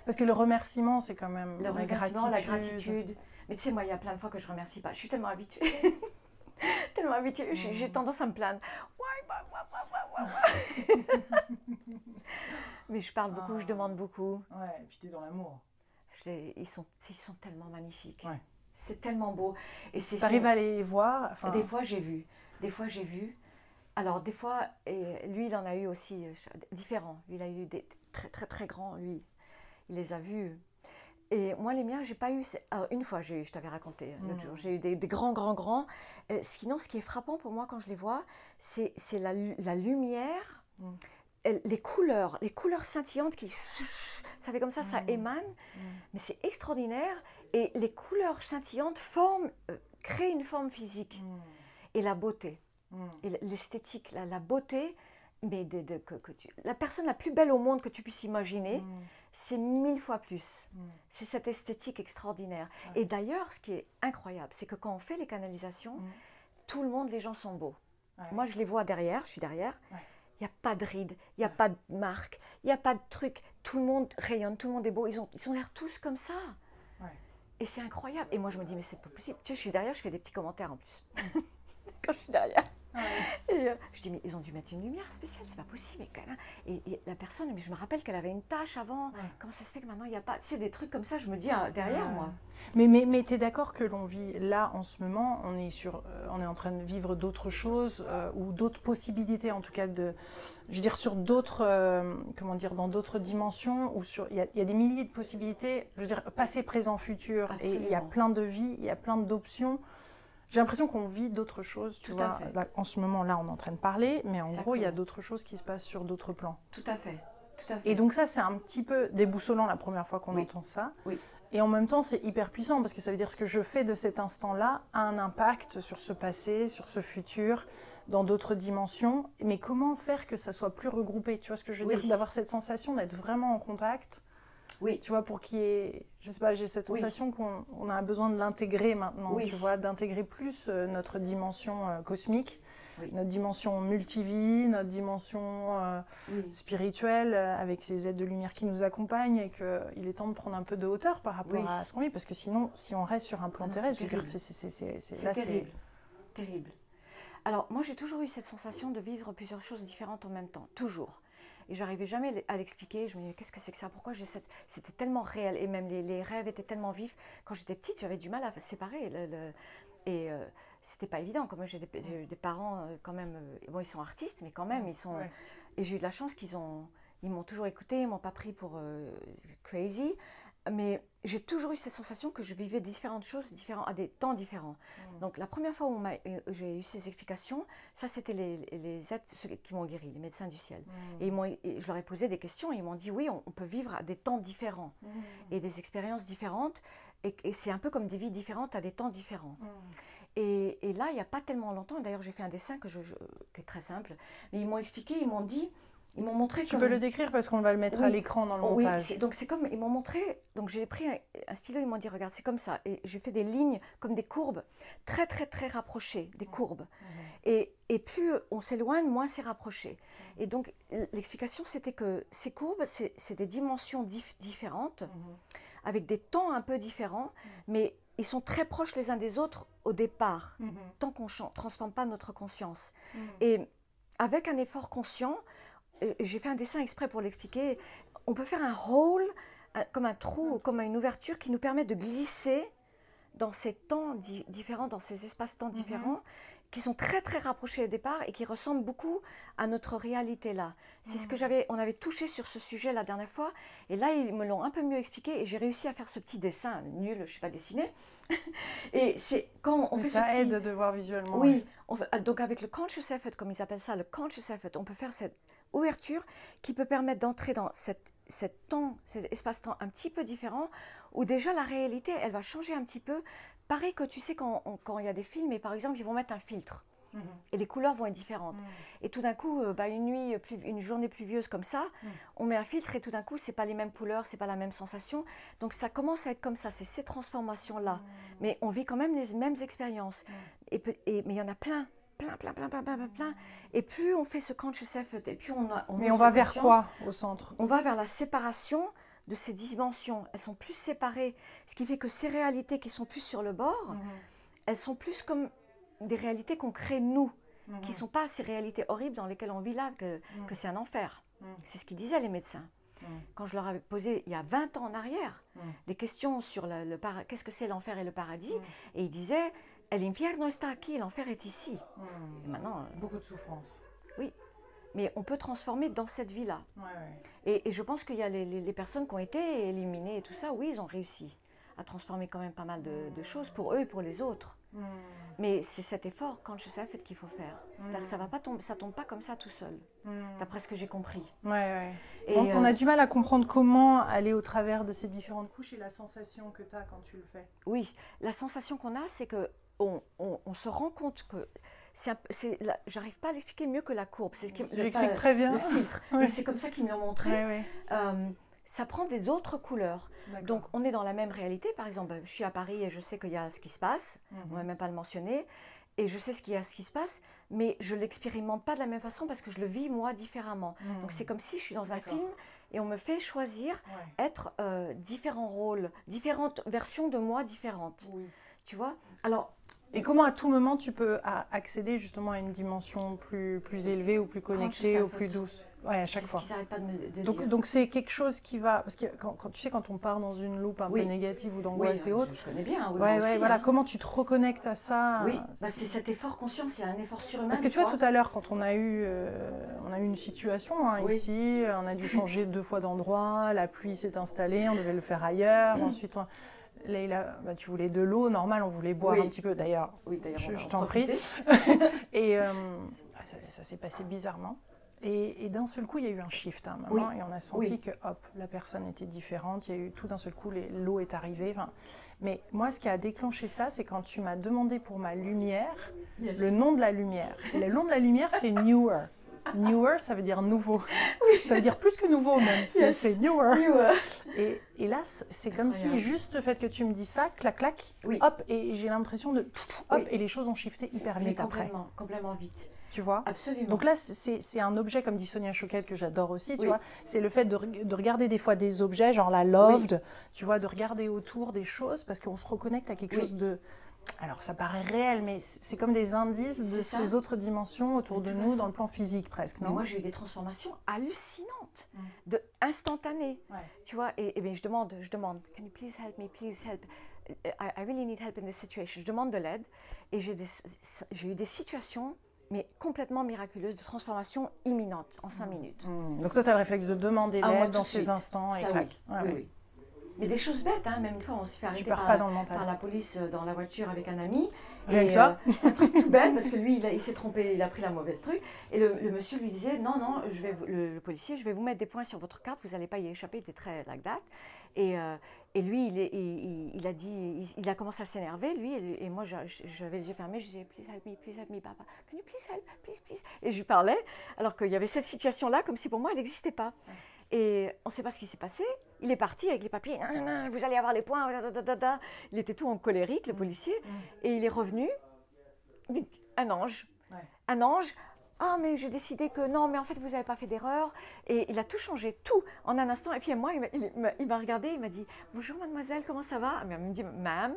Parce que le remerciement, c'est quand même le la remerciement, gratitude. la gratitude. Mais tu sais, moi, il y a plein de fois que je ne remercie pas. Je suis tellement habituée. tellement habituée. Mm. J'ai tendance à me plaindre. Mais je parle beaucoup, ah. je demande beaucoup. Ouais, et puis tu es dans l'amour. Ils sont, ils sont tellement magnifiques. Ouais. C'est tellement beau. Tu arrives à les voir enfin... Des fois, j'ai vu. Des fois, j'ai vu. Alors, des fois, et lui, il en a eu aussi euh, différents. Lui, il a eu des très, très, très grands, lui. Il les a vus. Et moi, les miens, j'ai pas eu... Alors, une fois, j'ai eu, je t'avais raconté l'autre mmh. jour, j'ai eu des, des grands, grands, grands. Euh, sinon, ce qui est frappant pour moi quand je les vois, c'est la, la lumière, mmh. et les couleurs, les couleurs scintillantes qui... Ça fait comme ça, mmh. ça émane. Mmh. Mais c'est extraordinaire. Et les couleurs scintillantes forment, euh, créent une forme physique. Mmh. Et la beauté, mmh. et l'esthétique, la, la beauté, mais de, de, que, que tu... la personne la plus belle au monde que tu puisses imaginer, mmh. c'est mille fois plus. Mmh. C'est cette esthétique extraordinaire. Ouais. Et d'ailleurs, ce qui est incroyable, c'est que quand on fait les canalisations, mmh. tout le monde, les gens sont beaux. Ouais. Moi, je les vois derrière, je suis derrière. Ouais. Il n'y a pas de rides, il n'y a pas de marque, il n'y a pas de truc. Tout le monde rayonne, tout le monde est beau. Ils ont, ils ont l'air tous comme ça. Ouais. Et c'est incroyable. Et moi, je me dis, mais c'est pas possible. Tu sais, je suis derrière, je fais des petits commentaires en plus. Quand je suis derrière. Ouais. Et euh, je dis, mais ils ont dû mettre une lumière spéciale, c'est pas possible. Et, et la personne, mais je me rappelle qu'elle avait une tâche avant. Ouais. Comment ça se fait que maintenant, il n'y a pas... Tu sais, des trucs comme ça, je me dis, hein, derrière, ouais. moi. Mais, mais, mais tu es d'accord que l'on vit là, en ce moment, on est, sur, euh, on est en train de vivre d'autres choses, euh, ou d'autres possibilités, en tout cas, de, je veux dire, sur d'autres, euh, comment dire, dans d'autres dimensions, où il y, y a des milliers de possibilités, je veux dire, passé, présent, futur. Absolument. Et il y a plein de vies, il y a plein d'options. J'ai l'impression qu'on vit d'autres choses, tu vois, là, en ce moment-là, on est en train de parler, mais en Exactement. gros, il y a d'autres choses qui se passent sur d'autres plans. Tout à fait, tout à fait. Et donc ça, c'est un petit peu déboussolant la première fois qu'on oui. entend ça. Oui. Et en même temps, c'est hyper puissant, parce que ça veut dire que ce que je fais de cet instant-là a un impact sur ce passé, sur ce futur, dans d'autres dimensions. Mais comment faire que ça soit plus regroupé, tu vois ce que je veux oui. dire, d'avoir cette sensation d'être vraiment en contact. Oui. Tu vois, pour qu'il y ait, je sais pas, j'ai cette sensation oui. qu'on on a besoin de l'intégrer maintenant, oui. tu vois, d'intégrer plus euh, notre dimension euh, cosmique, oui. notre dimension multivie, notre dimension euh, oui. spirituelle, euh, avec ces aides de lumière qui nous accompagnent, et qu'il est temps de prendre un peu de hauteur par rapport oui. à ce qu'on vit, parce que sinon, si on reste sur un plan ah non, terrestre, c'est terrible, terrible. Alors, moi, j'ai toujours eu cette sensation de vivre plusieurs choses différentes en même temps, toujours. Et j'arrivais jamais à l'expliquer. Je me disais, qu'est-ce que c'est que ça? Pourquoi j'ai cette... C'était tellement réel. Et même les, les rêves étaient tellement vifs. Quand j'étais petite, j'avais du mal à séparer. Le, le... Et euh, c'était pas évident. Comme j'ai des, des parents, quand même... Bon, ils sont artistes, mais quand même, ils sont... Ouais. Et j'ai eu de la chance qu'ils ont... Ils m'ont toujours écoutée, ils m'ont pas pris pour euh, crazy. Mais j'ai toujours eu cette sensation que je vivais différentes choses différentes, à des temps différents. Mmh. Donc, la première fois où j'ai eu ces explications, ça, c'était les, les aides ceux qui m'ont guéri, les médecins du ciel. Mmh. Et, ils et je leur ai posé des questions et ils m'ont dit, oui, on, on peut vivre à des temps différents mmh. et des expériences différentes. Et, et c'est un peu comme des vies différentes à des temps différents. Mmh. Et, et là, il n'y a pas tellement longtemps, d'ailleurs, j'ai fait un dessin que je, je, qui est très simple, mais ils m'ont expliqué, ils m'ont dit... Ils m'ont montré... Tu comme... peux le décrire parce qu'on va le mettre oui. à l'écran dans le montage. Oui, donc c'est comme... Ils m'ont montré... Donc j'ai pris un, un stylo, ils m'ont dit, regarde, c'est comme ça. Et j'ai fait des lignes comme des courbes, très, très, très rapprochées, des courbes. Mmh. Et, et plus on s'éloigne, moins c'est rapproché. Mmh. Et donc l'explication, c'était que ces courbes, c'est des dimensions dif différentes, mmh. avec des temps un peu différents, mmh. mais ils sont très proches les uns des autres au départ, mmh. tant qu'on ne transforme pas notre conscience. Mmh. Et avec un effort conscient... J'ai fait un dessin exprès pour l'expliquer. On peut faire un hole, comme un trou, comme une ouverture qui nous permet de glisser dans ces temps di différents, dans ces espaces-temps différents, mm-hmm. qui sont très très rapprochés au départ et qui ressemblent beaucoup à notre réalité là. C'est mm-hmm. ce que j'avais, on avait touché sur ce sujet la dernière fois, et là ils me l'ont un peu mieux expliqué et j'ai réussi à faire ce petit dessin nul, je ne sais pas dessiner. Et c'est quand on Mais fait ça ce aide petit... de voir visuellement. Oui, on fait... donc avec le conscious effort, comme ils appellent ça, le conscious effort, on peut faire cette ouverture qui peut permettre d'entrer dans cette, cette temps, cet espace-temps un petit peu différent, où déjà la réalité, elle va changer un petit peu. Pareil que tu sais quand on, quand il y a des films, et par exemple, ils vont mettre un filtre, mm-hmm. et les couleurs vont être différentes. Mm-hmm. Et tout d'un coup, bah, une nuit, une journée pluvieuse comme ça, mm-hmm. on met un filtre, et tout d'un coup, c'est pas les mêmes couleurs, c'est pas la même sensation. Donc ça commence à être comme ça, c'est ces transformations-là. Mm-hmm. Mais on vit quand même les mêmes expériences. Mm-hmm. et, et, mais il y en a plein. Plein, plein, plein, plein, plein, plein. Et plus on fait ce conscious effort, et plus on a... On Mais on va vers quoi, au centre? On va vers la séparation de ces dimensions. Elles sont plus séparées, ce qui fait que ces réalités qui sont plus sur le bord, mm-hmm. elles sont plus comme des réalités qu'on crée nous, mm-hmm. qui ne sont pas ces réalités horribles dans lesquelles on vit là, que, mm-hmm. que c'est un enfer. Mm-hmm. C'est ce qu'ils disaient les médecins. Mm-hmm. Quand je leur avais posé, il y a vingt ans en arrière, mm-hmm. des questions sur le, le para... qu'est-ce que c'est l'enfer et le paradis, mm-hmm. et ils disaient... L'inferno est ici, l'enfer est ici. Mmh. Et maintenant, beaucoup de souffrance. Oui, mais on peut transformer dans cette vie-là. Ouais, ouais. et, et je pense qu'il y a les, les, les personnes qui ont été éliminées et tout ça, oui, ils ont réussi à transformer quand même pas mal de, de choses pour eux et pour les autres. Mmh. Mais c'est cet effort, quand je sais, qu'il faut faire. C'est-à-dire que ça va pas tomber, ça tombe pas comme ça tout seul, mmh. d'après ce que j'ai compris. Ouais, ouais. Et donc euh... on a du mal à comprendre comment aller au travers de ces différentes couches et la sensation que tu as quand tu le fais. Oui, la sensation qu'on a, c'est que On, on, on se rend compte que j'arrive pas à l'expliquer mieux que la courbe. C'est ce qui l'explique très bien. Le filtre. Oui. C'est comme ça qu'ils me l'ont montré. Oui, oui. Euh, ça prend des autres couleurs. Donc on est dans la même réalité. Par exemple, je suis à Paris et je sais qu'il y a ce qui se passe. Mm-hmm. On ne va même pas le mentionner. et je sais ce qui, ce qui se passe, mais je ne l'expérimente pas de la même façon parce que je le vis moi différemment. Mmh. Donc c'est comme si je suis dans un film et on me fait choisir ouais. être euh, différents rôles, différentes versions de moi différentes. Oui. Tu vois? Alors, et comment à tout moment tu peux accéder justement à une dimension plus, plus élevée ou plus connectée ou plus douce? Ouais, à chaque fois. C'est ce qu'ils n'arrêtent pas de, de donc, dire. Donc c'est quelque chose qui va... Parce que quand, quand, tu sais, quand on part dans une loupe un oui. peu négative ou d'angoisse oui, et autres... je connais bien, oui, ouais, ouais, aussi, voilà. hein. Comment tu te reconnectes à ça? Oui, c'est bah, cet effort conscient, c'est un effort surhumain. Parce que tu vois, tout à l'heure, quand on a eu, euh, on a eu une situation hein, oui. ici, on a dû changer deux fois d'endroit, la pluie s'est installée, on devait le faire ailleurs, ensuite... On... Leïla, bah, tu voulais de l'eau, normal, on voulait boire oui. un petit peu, d'ailleurs, oui, je, je t'en prie. Et euh, ça, ça s'est passé bizarrement. Et, et d'un seul coup, il y a eu un shift, hein, maman, oui. et on a senti oui. que, hop, la personne était différente, il y a eu tout d'un seul coup, l'eau est arrivée. Mais moi, ce qui a déclenché ça, c'est quand tu m'as demandé pour ma lumière, yes. le nom de la lumière. Et le nom de la lumière, c'est « Newer ». Newer, ça veut dire nouveau. Oui. Ça veut dire plus que nouveau même. C'est yes. newer. newer. Et, et là, c'est comme si juste le fait que tu me dis ça, clac, clac, oui. hop, et j'ai l'impression de... Hop, oui. et les choses ont shifté hyper vite complètement, après. Complètement, complètement vite. Tu vois? Absolument. Donc là, c'est un objet, comme dit Sonia Choquette, que j'adore aussi, tu oui. vois. C'est le fait de, de regarder des fois des objets, genre la loved, oui. tu vois, de regarder autour des choses, parce qu'on se reconnecte à quelque oui. chose de... Alors, ça paraît réel, mais c'est comme des indices de ça. Ces autres dimensions autour de, de nous, façon. Dans le plan physique presque. Non? Mais moi, j'ai eu des transformations hallucinantes, mm. de, instantanées. Ouais. Tu vois, et, et bien, je demande, je demande, « Can you please help me, please help? I, I really need help in this situation. » Je demande de l'aide et j'ai eu des situations, mais complètement miraculeuses, de transformations imminentes en cinq mm. minutes. Mm. Donc, toi, tu as le réflexe de demander ah, l'aide dans ces instants. Ça, et oui. Ouais, oui, ouais. oui. Mais des choses bêtes, hein. Même une fois, on s'est fait arrêter par, pas dans le mental. Par la police euh, dans la voiture avec un ami. Et avec ça euh, un truc tout bête, parce que lui, il, il s'est trompé, il a pris la mauvaise truc. Et le, le monsieur lui disait, non, non, je vais, le, le policier, je vais vous mettre des points sur votre carte, vous n'allez pas y échapper, il était très like that. Et, euh, et lui, il, il, il, a dit, il, il a commencé à s'énerver, lui, et, et moi, j'avais les yeux fermés, je disais, please help me, please help me, papa, can you please help, please, please. Et je lui parlais, alors qu'il y avait cette situation-là, comme si pour moi, elle n'existait pas. Et on ne sait pas ce qui s'est passé. Il est parti avec les papiers, « Vous allez avoir les points, dadadada. » Il était tout en colérique, le policier. Mm. Et il est revenu, un ange. Ouais. Un ange, « Ah, mais j'ai décidé que non, mais en fait, vous n'avez pas fait d'erreur. » Et il a tout changé, tout, en un instant. Et puis moi, il m'a regardé, il m'a dit, « Bonjour, mademoiselle, comment ça va ?» Il me dit, « Ma'am,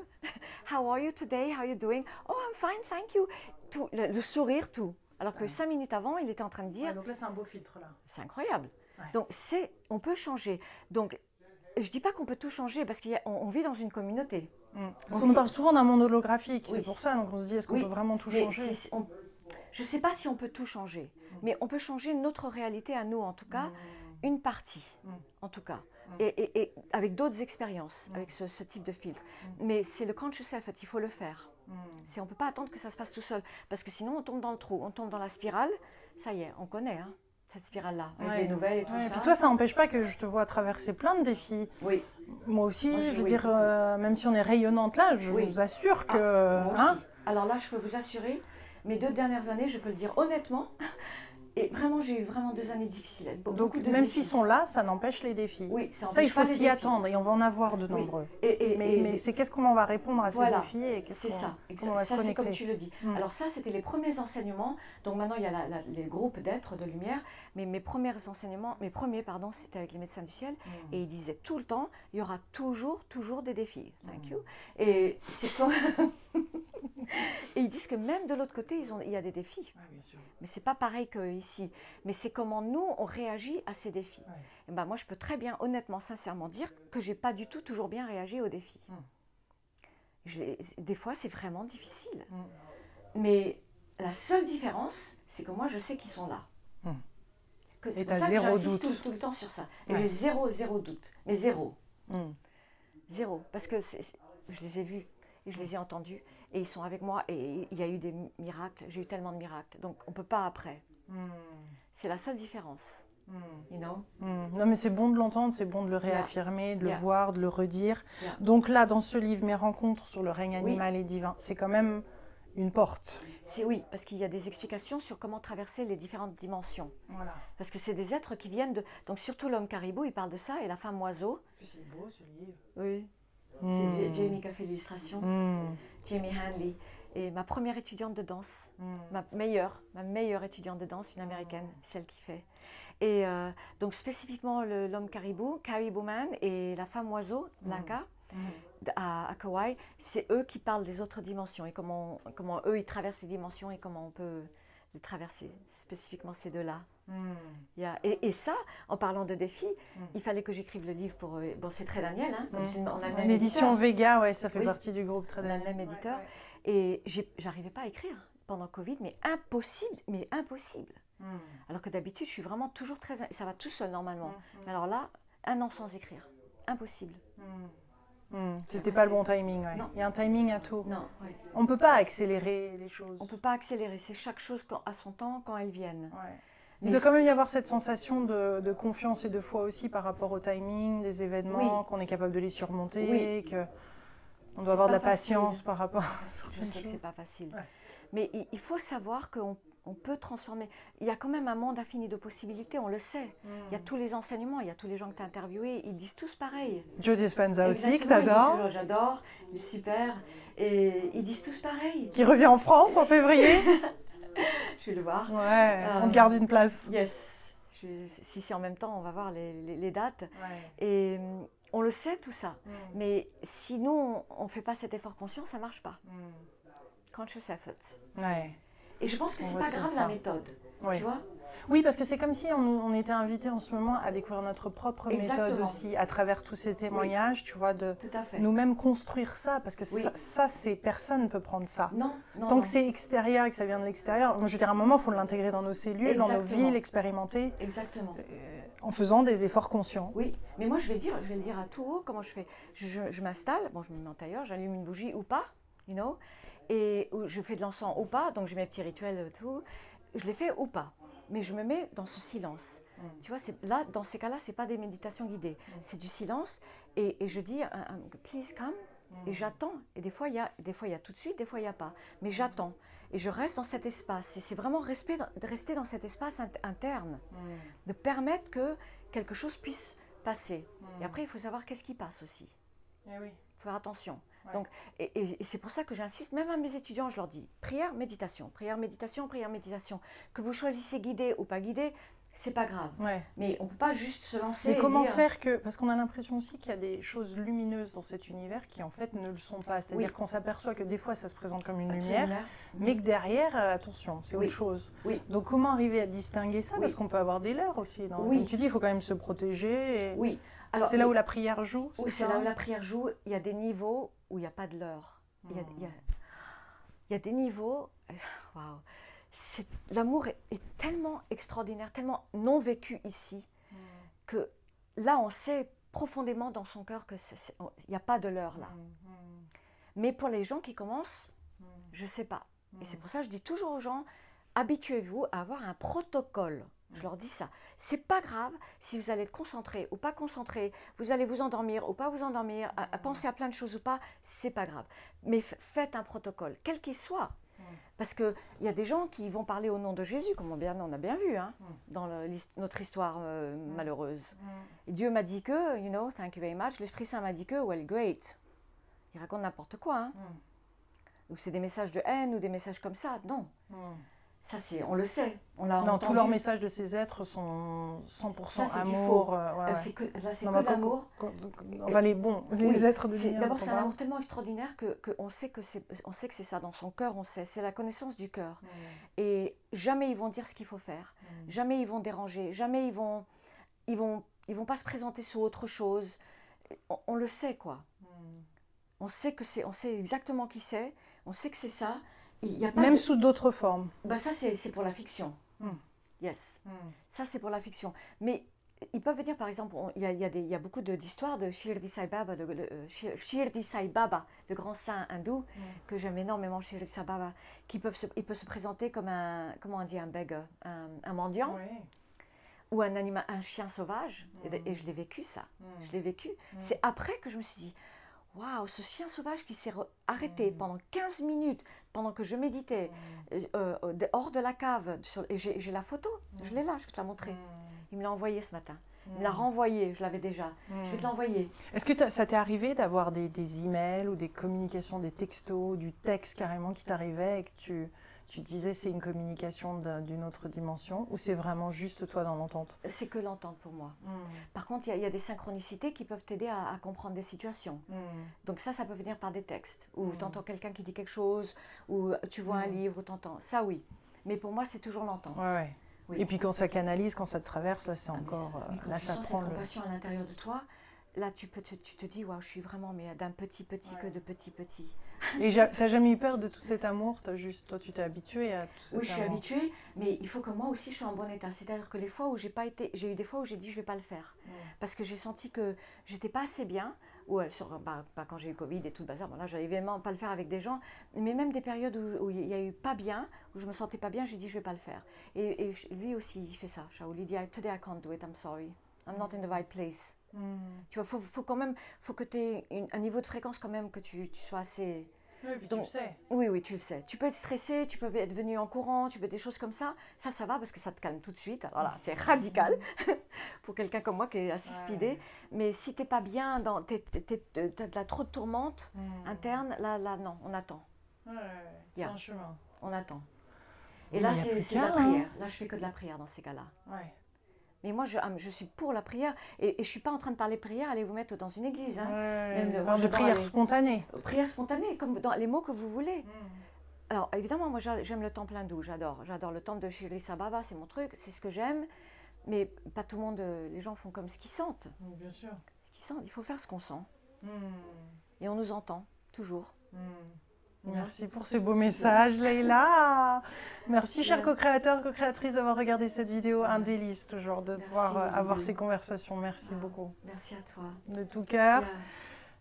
how are you today? How are you doing? »« Oh, I'm fine, thank you. » Tout, le, le sourire, tout. Alors que cinq minutes avant, il était en train de dire… Ouais, donc là, c'est un beau filtre, là. C'est incroyable. Ouais. Donc, on peut changer. Donc, je ne dis pas qu'on peut tout changer parce qu'on vit dans une communauté. Mmh. Parce on, on parle souvent d'un monde holographique, oui. c'est pour ça. Donc, on se dit, est-ce qu'on oui. peut vraiment tout changer? on, Je ne sais pas si on peut tout changer, mmh. mais on peut changer notre réalité à nous, en tout cas, mmh. une partie, mmh. en tout cas. Mmh. Et, et, et avec d'autres expériences, mmh. avec ce, ce type de filtre. Mmh. Mais c'est le conscious effort, il faut le faire. Mmh. On ne peut pas attendre que ça se fasse tout seul parce que sinon, on tombe dans le trou, on tombe dans la spirale. Ça y est, on connaît, hein. Cette spirale-là, avec ouais. les nouvelles et tout ouais, ça. Et puis toi, ça n'empêche pas que je te vois traverser plein de défis. Oui. Moi aussi, moi, je, je veux oui. dire, euh, même si on est rayonnante là, je oui. vous assure que... Ah, moi aussi. Hein? Alors là, je peux vous assurer, mes deux dernières années, je peux le dire honnêtement, et vraiment, j'ai eu vraiment deux années difficiles. Beaucoup Donc, de même s'ils sont là, ça n'empêche les défis. Oui, ça, ça il faut s'y attendre, et on va en avoir de nombreux. Oui. Et, et, mais et, mais et... c'est qu'est-ce qu'on va répondre à ces voilà. défis et qu'est-ce qu'on ça. Comment on va ça, se connecter. Ça, c'est comme tu le dis. Mm. Alors ça, c'était les premiers enseignements. Donc maintenant, il y a la, la, les groupes d'êtres de lumière. Mais mes premiers enseignements, mes premiers, pardon, c'était avec les médecins du ciel. Mm. Et ils disaient tout le temps, il y aura toujours, toujours des défis. Thank mm. you. Et c'est quoi comme... Et ils disent que même de l'autre côté, ils ont, il y a des défis. Ah, bien sûr. Mais c'est pas pareil qu'ici. Mais c'est comment nous, on réagit à ces défis. Ouais. Et ben moi, je peux très bien, honnêtement, sincèrement dire que j'ai pas du tout toujours bien réagi aux défis. Hum. Je, des fois, c'est vraiment difficile. Hum. Mais la seule différence, c'est que moi, je sais qu'ils sont là. Hum. Que, et t'as zéro que doute. Tout, tout le temps sur ça. Et ouais. j'ai zéro, zéro doute. Mais zéro. Hum. Zéro. Parce que c'est, c'est, je les ai vus. Et je les ai entendus et ils sont avec moi et il y a eu des miracles, j'ai eu tellement de miracles, donc on ne peut pas après. Mm. C'est la seule différence, mm. you know mm. Non mais c'est bon de l'entendre, c'est bon de le réaffirmer, yeah. de le yeah. voir, de le redire. Yeah. Donc là, dans ce livre, Mes rencontres sur le règne animal oui. et divin, c'est quand même une porte. Oui, parce qu'il y a des explications sur comment traverser les différentes dimensions. Voilà. Parce que c'est des êtres qui viennent de... Donc surtout l'homme caribou, il parle de ça, et la femme oiseau. C'est beau ce livre. Oui. C'est mmh. Jamie qui a fait l'illustration, mmh. Jamie Hanley. Et ma première étudiante de danse, mmh. ma meilleure, ma meilleure étudiante de danse, une américaine, mmh. celle qui fait. Et euh, donc spécifiquement l'homme caribou, Caribouman, et la femme oiseau, mmh. Naka, mmh. à, à Kauai, c'est eux qui parlent des autres dimensions et comment, comment eux ils traversent les dimensions et comment on peut les traverser, spécifiquement ces deux-là. Mmh. Yeah. Et, et ça, en parlant de défis, mmh. il fallait que j'écrive le livre pour... Bon, c'est Trédaniel, hein, comme mmh. si on a le même éditeur. Vega, ouais, ça fait oui. partie du groupe Trédaniel. On a le même éditeur. Ouais, ouais. Et j'arrivais pas à écrire pendant Covid, mais impossible, mais impossible. Mmh. Alors que d'habitude, je suis vraiment toujours très... Ça va tout seul, normalement. Mmh. Mais alors là, un an sans écrire. Impossible. Mmh. Mmh. C'était pas le bon timing, ouais. Il y a un timing à tout. Non, ouais. On ne peut pas accélérer les choses. On ne peut pas accélérer. C'est chaque chose quand, à son temps, quand elles viennent. Ouais. Mais il doit quand même y avoir cette sensation de, de confiance et de foi aussi par rapport au timing des événements, oui. qu'on est capable de les surmonter, oui. que... On doit avoir de la facile. patience par rapport à ça. Je sais que ce n'est pas facile. Ouais. Mais il, il faut savoir qu'on on peut transformer. Il y a quand même un monde infini de possibilités, on le sait. Mm. Il y a tous les enseignements, il y a tous les gens que tu as interviewés, ils disent tous pareil. Joe Dispenza aussi, que tu adores. J'adore, il est super. Et ils disent tous pareil. Qui revient en France en février. Je vais le voir. Ouais, euh, on te garde une place. Yes. Je, si c'est en même temps, on va voir les, les, les dates. Ouais. Et... On le sait tout ça, mm. mais si nous on ne fait pas cet effort conscient, ça ne marche pas. Mm. Conscious effort. Ouais. Et je pense que c'est pas grave ça. la méthode, oui. tu vois. Oui, parce que c'est comme si on, on était invité en ce moment à découvrir notre propre Exactement. méthode aussi, à travers tous ces témoignages, oui. tu vois, de nous-mêmes construire ça, parce que oui. ça, ça c'est personne ne peut prendre ça. Non, non, Tant non. que c'est extérieur et que ça vient de l'extérieur, je veux dire, à un moment, il faut l'intégrer dans nos cellules, Exactement. dans nos vies, l'expérimenter. Exactement. Euh, en faisant des efforts conscients. Oui, mais moi, je vais dire, je vais le dire à tout haut, comment je fais. Je, je, je m'installe, bon, je me mets en tailleur, j'allume une bougie ou pas, you know, et je fais de l'encens ou pas, donc j'ai mes petits rituels, tout, je les fais ou pas. Mais je me mets dans ce silence. Mm. Tu vois, là, dans ces cas-là, ce n'est pas des méditations guidées. Mm. C'est du silence. Et, et je dis, um, please come. Mm. Et j'attends. Et des fois, il y a, des fois, il y a tout de suite, des fois, il n'y a pas. Mais j'attends. Et je reste dans cet espace. Et c'est vraiment respect, de rester dans cet espace interne. Mm. De permettre que quelque chose puisse passer. Mm. Et après, il faut savoir qu'est-ce qui passe aussi. Eh oui. Il faut faire attention. Ouais. Donc, et et, et c'est pour ça que j'insiste, même à mes étudiants, je leur dis prière, méditation, prière, méditation, prière, méditation. Que vous choisissez guidé ou pas guidé, c'est pas grave. Ouais. Mais on ne peut pas juste se lancer. Mais comment dire... faire que. Parce qu'on a l'impression aussi qu'il y a des choses lumineuses dans cet univers qui en fait ne le sont pas. C'est-à-dire oui. qu'on s'aperçoit que des fois ça se présente comme une lumière, lumière, mais que derrière, euh, attention, c'est oui. autre chose. Oui. Donc comment arriver à distinguer ça oui. Parce qu'on peut avoir des leurres aussi. Dans... Oui. Comme tu dis, il faut quand même se protéger. Et... Oui. C'est là où la prière joue. Oui, c'est là où la prière joue. Il y a des niveaux où il n'y a pas de leurre. Mmh. Il, y a, il, y a, il y a des niveaux... Waouh, l'amour est, est tellement extraordinaire, tellement non vécu ici, mmh. que là, on sait profondément dans son cœur qu'il n'y a pas de leurre là. Mmh. Mais pour les gens qui commencent, mmh. je ne sais pas. Mmh. Et c'est pour ça que je dis toujours aux gens, habituez-vous à avoir un protocole. Je leur dis ça. C'est pas grave si vous allez être concentré ou pas concentré, vous allez vous endormir ou pas vous endormir, à, à penser à plein de choses ou pas, c'est pas grave. Mais faites un protocole, quel qu'il soit. Mm. Parce qu'il y a des gens qui vont parler au nom de Jésus, comme on, bien, on a bien vu hein, mm. dans le, notre histoire euh, mm. malheureuse. Mm. Et Dieu m'a dit que, you know, thank you very much, l'Esprit Saint m'a dit que, well, great. Ils racontent n'importe quoi. Hein. Mm. Ou c'est des messages de haine ou des messages comme ça. Non. Mm. Ça, on le sait, on l'a entendu. Tous leurs messages de ces êtres sont cent pour cent amour. Euh, ouais, euh, ouais. Que, là, c'est que l'amour. On va les bons, les oui, êtres de D'abord, c'est un amour tellement extraordinaire qu'on que sait que c'est ça, dans son cœur, on sait. C'est la connaissance du cœur. Mm. Et jamais ils vont dire ce qu'il faut faire. Mm. Jamais ils vont déranger. Jamais ils vont, ils vont, ils vont pas se présenter sous autre chose. On, on le sait, quoi. Mm. On sait que c'est, on sait exactement qui c'est. On sait que c'est ça. Il y a pas Même de... sous d'autres formes. Bah ça, c'est pour la fiction. Mm. Yes. Mm. Ça, c'est pour la fiction. Mais ils peuvent venir, par exemple, il y a, y a, des, y a beaucoup d'histoires de, de Shirdi Sai Baba, le, le, Shirdi Sai Baba, le grand saint hindou, mm. que j'aime énormément, Shirdi Sai Baba, qui peuvent se, il peut se présenter comme un, comment on dit, un bègue, un, un mendiant, oui. ou un, anima, un chien sauvage. Mm. Et, et je l'ai vécu, ça. Mm. Je l'ai vécu. Mm. C'est après que je me suis dit... Waouh, ce chien sauvage qui s'est arrêté mmh. pendant quinze minutes, pendant que je méditais, mmh. euh, euh, hors de la cave. Sur, et j'ai la photo, mmh. je l'ai là, je vais te la montrer. Mmh. Il me l'a envoyée ce matin. mmh. la renvoyer, je l'avais déjà, mmh. je vais te l'envoyer. Est-ce que ça t'est arrivé d'avoir des, des emails ou des communications, des textos, du texte carrément qui t'arrivait et que tu, tu disais c'est une communication d'une autre dimension, ou c'est vraiment juste toi dans l'entente? C'est que l'entente pour moi. Mmh. Par contre, il y, y a des synchronicités qui peuvent t'aider à, à comprendre des situations. Mmh. Donc ça, ça peut venir par des textes, ou mmh. tu entends quelqu'un qui dit quelque chose, ou tu vois mmh. un livre, ou tu entends, ça oui. Mais pour moi, c'est toujours l'entente. Ouais, ouais. Oui. Et puis quand ça canalise, quand ça te traverse, là c'est ah, encore... Mais quand là, tu ça sens prend cette compassion le... à l'intérieur de toi, là tu, peux te, tu te dis, wow, je suis vraiment d'un petit petit ouais. que de petit petit. Et tu n'as jamais eu peur de tout cet amour, as juste, toi tu t'es habituée à tout cet amour. Oui, je suis habituée, mais il faut que moi aussi je sois en bon état. C'est-à-dire que les fois où j'ai pas été, j'ai eu des fois où j'ai dit, je ne vais pas le faire. Ouais. Parce que j'ai senti que je n'étais pas assez bien. Ou sur, bah, bah, quand j'ai eu Covid et tout le bazar, bon, là, j'allais vraiment pas le faire avec des gens. Mais même des périodes où il n'y a eu pas bien, où je me sentais pas bien, j'ai dit je vais pas le faire. Et, et lui aussi, il fait ça. Shaul, il dit today I can't do it, I'm sorry, I'm not in the right place. Mm. Tu vois, faut, faut quand même, faut que tu aies une, un niveau de fréquence quand même que tu, tu sois assez. Oui, puis donc, tu le sais. Oui, oui, tu le sais. Tu peux être stressé, tu peux être venu en courant, tu peux des choses comme ça. Ça, ça va parce que ça te calme tout de suite. Alors là, c'est radical pour quelqu'un comme moi qui est assez speedé. Ouais. Mais si t'es pas bien, t'as de la trop de tourmente mmh. interne, là, là, non, on attend. Ouais, yeah. C'est un chemin. On attend. Et mais là, c'est de la prière. Là, je fais que de la prière dans ces cas-là. Ouais. Mais moi, je, je suis pour la prière. Et, et je ne suis pas en train de parler prière, allez vous mettre dans une église. Hein. Ouais, même, moi, de prière spontanée. Prière spontanée, comme dans les mots que vous voulez. Mm. Alors, évidemment, moi, j'aime le temple hindou, j'adore. J'adore le temple de Shirdi Sai Baba, c'est mon truc, c'est ce que j'aime. Mais pas tout le monde, les gens font comme ce qu'ils sentent. Mm, bien sûr. Ce qu'ils sentent, il faut faire ce qu'on sent. Mm. Et on nous entend, toujours. Mm. Merci pour ce beau message, Leïla. Merci, chers co-créateurs, co-créatrices, d'avoir regardé cette vidéo. Un délice, toujours, de Merci, pouvoir Lily. avoir ces conversations. Merci ah, beaucoup. Merci à toi. De tout cœur. Yeah.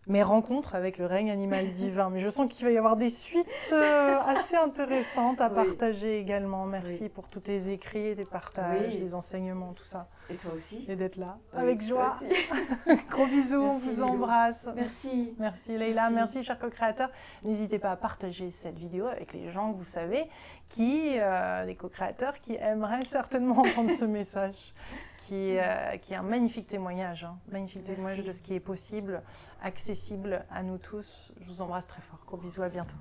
Mes rencontres avec le règne animal divin. Mais je sens qu'il va y avoir des suites euh, assez intéressantes à oui. partager également. Merci oui. pour tous tes écrits, tes partages, oui. les enseignements, tout ça. Et toi aussi. Et d'être là, oui, avec joie. Gros bisous, merci, on vous embrasse. Merci. Merci Leïla, merci, merci chers co-créateurs. N'hésitez pas à partager cette vidéo avec les gens que vous savez, qui, euh, les co-créateurs qui aimeraient certainement entendre ce message. Qui, euh, qui est un magnifique témoignage, hein, magnifique Merci. témoignage de ce qui est possible, accessible à nous tous. Je vous embrasse très fort. Gros bisous, à bientôt.